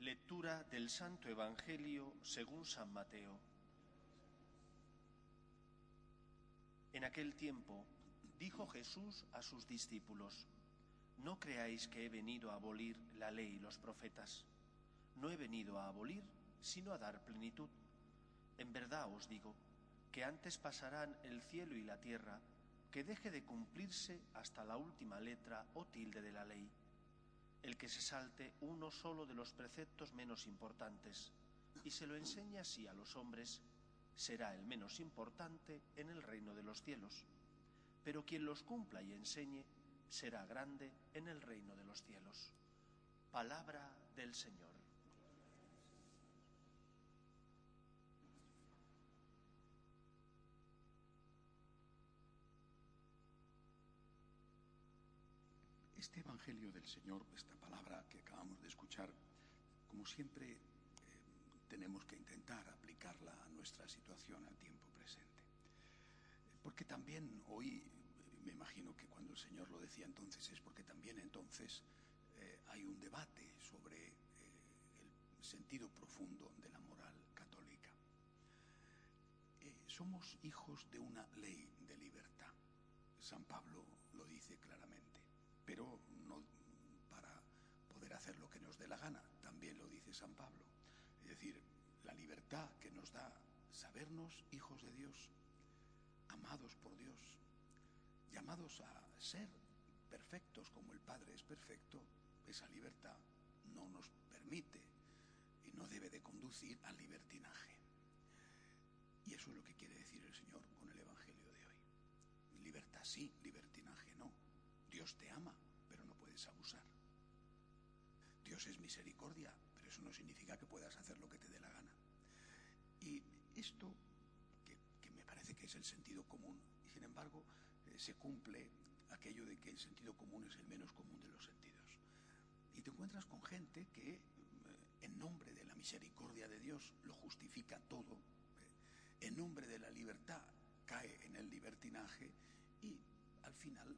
Lectura del Santo Evangelio según San Mateo. En aquel tiempo dijo Jesús a sus discípulos: No creáis que he venido a abolir la ley y los profetas. No he venido a abolir, sino a dar plenitud. En verdad os digo que antes pasarán el cielo y la tierra, que deje de cumplirse hasta la última letra o tilde de la ley. El que se salte uno solo de los preceptos menos importantes y se lo enseñe así a los hombres, será el menos importante en el reino de los cielos. Pero quien los cumpla y enseñe, será grande en el reino de los cielos. Palabra del Señor. Este Evangelio del Señor, esta palabra que acabamos de escuchar, como siempre, tenemos que intentar aplicarla a nuestra situación al tiempo presente. Porque también hoy, me imagino que cuando el Señor lo decía entonces, es porque también entonces hay un debate sobre el sentido profundo de la moral católica. Somos hijos de una ley de libertad. San Pablo lo dice claramente. Pero no para poder hacer lo que nos dé la gana, también lo dice San Pablo. Es decir, la libertad que nos da sabernos hijos de Dios, amados por Dios, llamados a ser perfectos como el Padre es perfecto, esa libertad no nos permite y no debe de conducir al libertinaje. Y eso es lo que quiere decir el Señor con el Evangelio de hoy. Libertad sí, libertinaje no. Dios te ama, pero no puedes abusar. Dios es misericordia, pero eso no significa que puedas hacer lo que te dé la gana. Y esto, que me parece que es el sentido común, y sin embargo se cumple aquello de que el sentido común es el menos común de los sentidos. Y te encuentras con gente que, en nombre de la misericordia de Dios, lo justifica todo, en nombre de la libertad, cae en el libertinaje y, al final,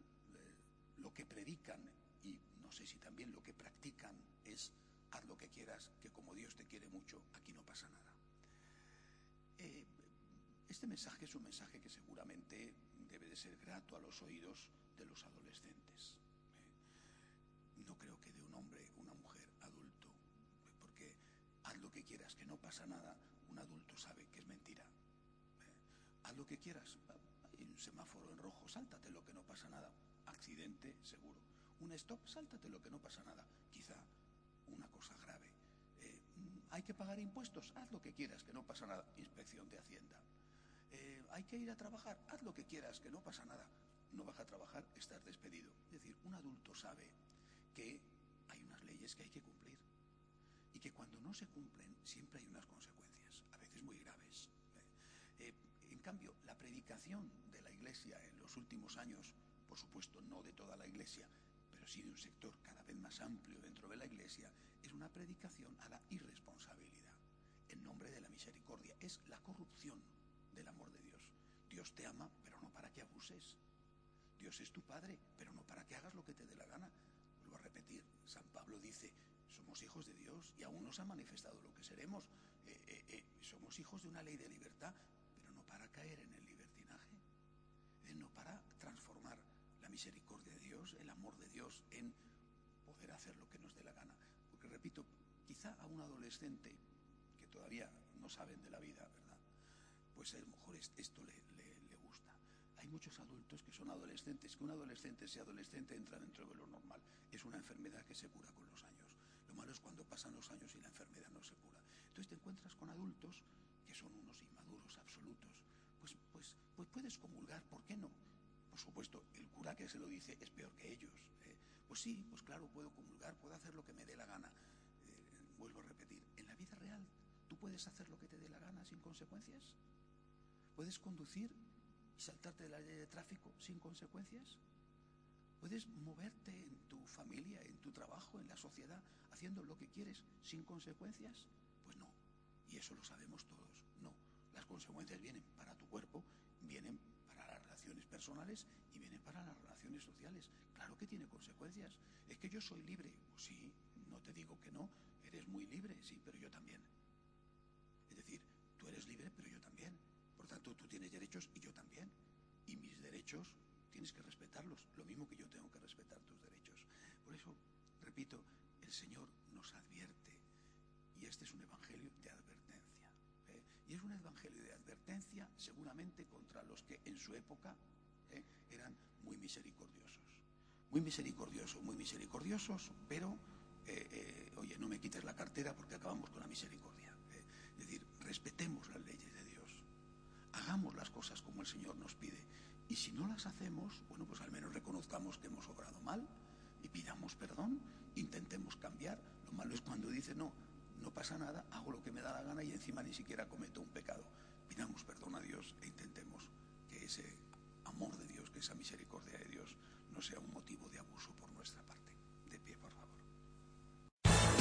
lo que predican, y no sé si también lo que practican, es: haz lo que quieras, que como Dios te quiere mucho, aquí no pasa nada. Este mensaje es un mensaje que seguramente debe de ser grato a los oídos de los adolescentes. No creo que de un hombre, una mujer, adulto, porque haz lo que quieras, que no pasa nada, un adulto sabe que es mentira. Haz lo que quieras, hay un semáforo en rojo, sáltate lo que no pasa nada. Accidente, seguro. Un stop, sáltate lo que no pasa nada. Quizá una cosa grave. Hay que pagar impuestos, haz lo que quieras, que no pasa nada. Inspección de Hacienda. Hay que ir a trabajar, haz lo que quieras, que no pasa nada. No vas a trabajar, estás despedido. Es decir, un adulto sabe que hay unas leyes que hay que cumplir y que cuando no se cumplen siempre hay unas consecuencias, a veces muy graves. En cambio, la predicación de la Iglesia en los últimos años, por supuesto, no de toda la Iglesia, pero sí de un sector cada vez más amplio dentro de la Iglesia, es una predicación a la irresponsabilidad. En nombre de la misericordia, es la corrupción del amor de Dios. Dios te ama, pero no para que abuses. Dios es tu Padre, pero no para que hagas lo que te dé la gana. Vuelvo a repetir, San Pablo dice: somos hijos de Dios y aún nos ha manifestado lo que seremos. Somos hijos de una ley de libertad, pero no para caer en el libertinaje, no para transformar la misericordia de Dios, el amor de Dios, en poder hacer lo que nos dé la gana. Porque, repito, quizá a un adolescente que todavía no saben de la vida, ¿verdad?, pues a lo mejor esto le gusta. Hay muchos adultos que son adolescentes. Que un adolescente sea adolescente entra dentro de lo normal. Es una enfermedad que se cura con los años. Lo malo es cuando pasan los años y la enfermedad no se cura. Entonces te encuentras con adultos que son unos inmaduros absolutos. Pues puedes comulgar, ¿por qué no? Por supuesto, el cura que se lo dice es peor que ellos. Pues sí, pues claro, puedo comulgar, puedo hacer lo que me dé la gana. Vuelvo a repetir, en la vida real, ¿tú puedes hacer lo que te dé la gana sin consecuencias? ¿Puedes conducir y saltarte de la ley de tráfico sin consecuencias? ¿Puedes moverte en tu familia, en tu trabajo, en la sociedad, haciendo lo que quieres sin consecuencias? Pues no, y eso lo sabemos todos, no. Las consecuencias vienen para tu cuerpo, vienen para las relaciones personales y vienen para las relaciones sociales. Claro que tiene consecuencias. Es que yo soy libre. Pues sí, no te digo que no, eres muy libre, sí, pero yo también. Es decir, tú eres libre, pero yo también. Por tanto, tú tienes derechos y yo también. Y mis derechos tienes que respetarlos, lo mismo que yo tengo que respetar tus derechos. Por eso, repito, el Señor nos advierte, y este es un evangelio de advertencia. Y es un evangelio de advertencia seguramente contra los que en su época eran muy misericordiosos. Muy misericordiosos, pero, oye, no me quites la cartera porque acabamos con la misericordia. Es decir, respetemos las leyes de Dios, hagamos las cosas como el Señor nos pide. Y si no las hacemos, bueno, pues al menos reconozcamos que hemos obrado mal y pidamos perdón, intentemos cambiar. Lo malo es cuando dice no, no pasa nada, hago lo que me da la gana y encima ni siquiera cometo un pecado. Pidamos perdón a Dios e intentemos que ese amor de Dios, que esa misericordia de Dios, no sea un motivo de abuso por nuestra parte. De pie, por favor.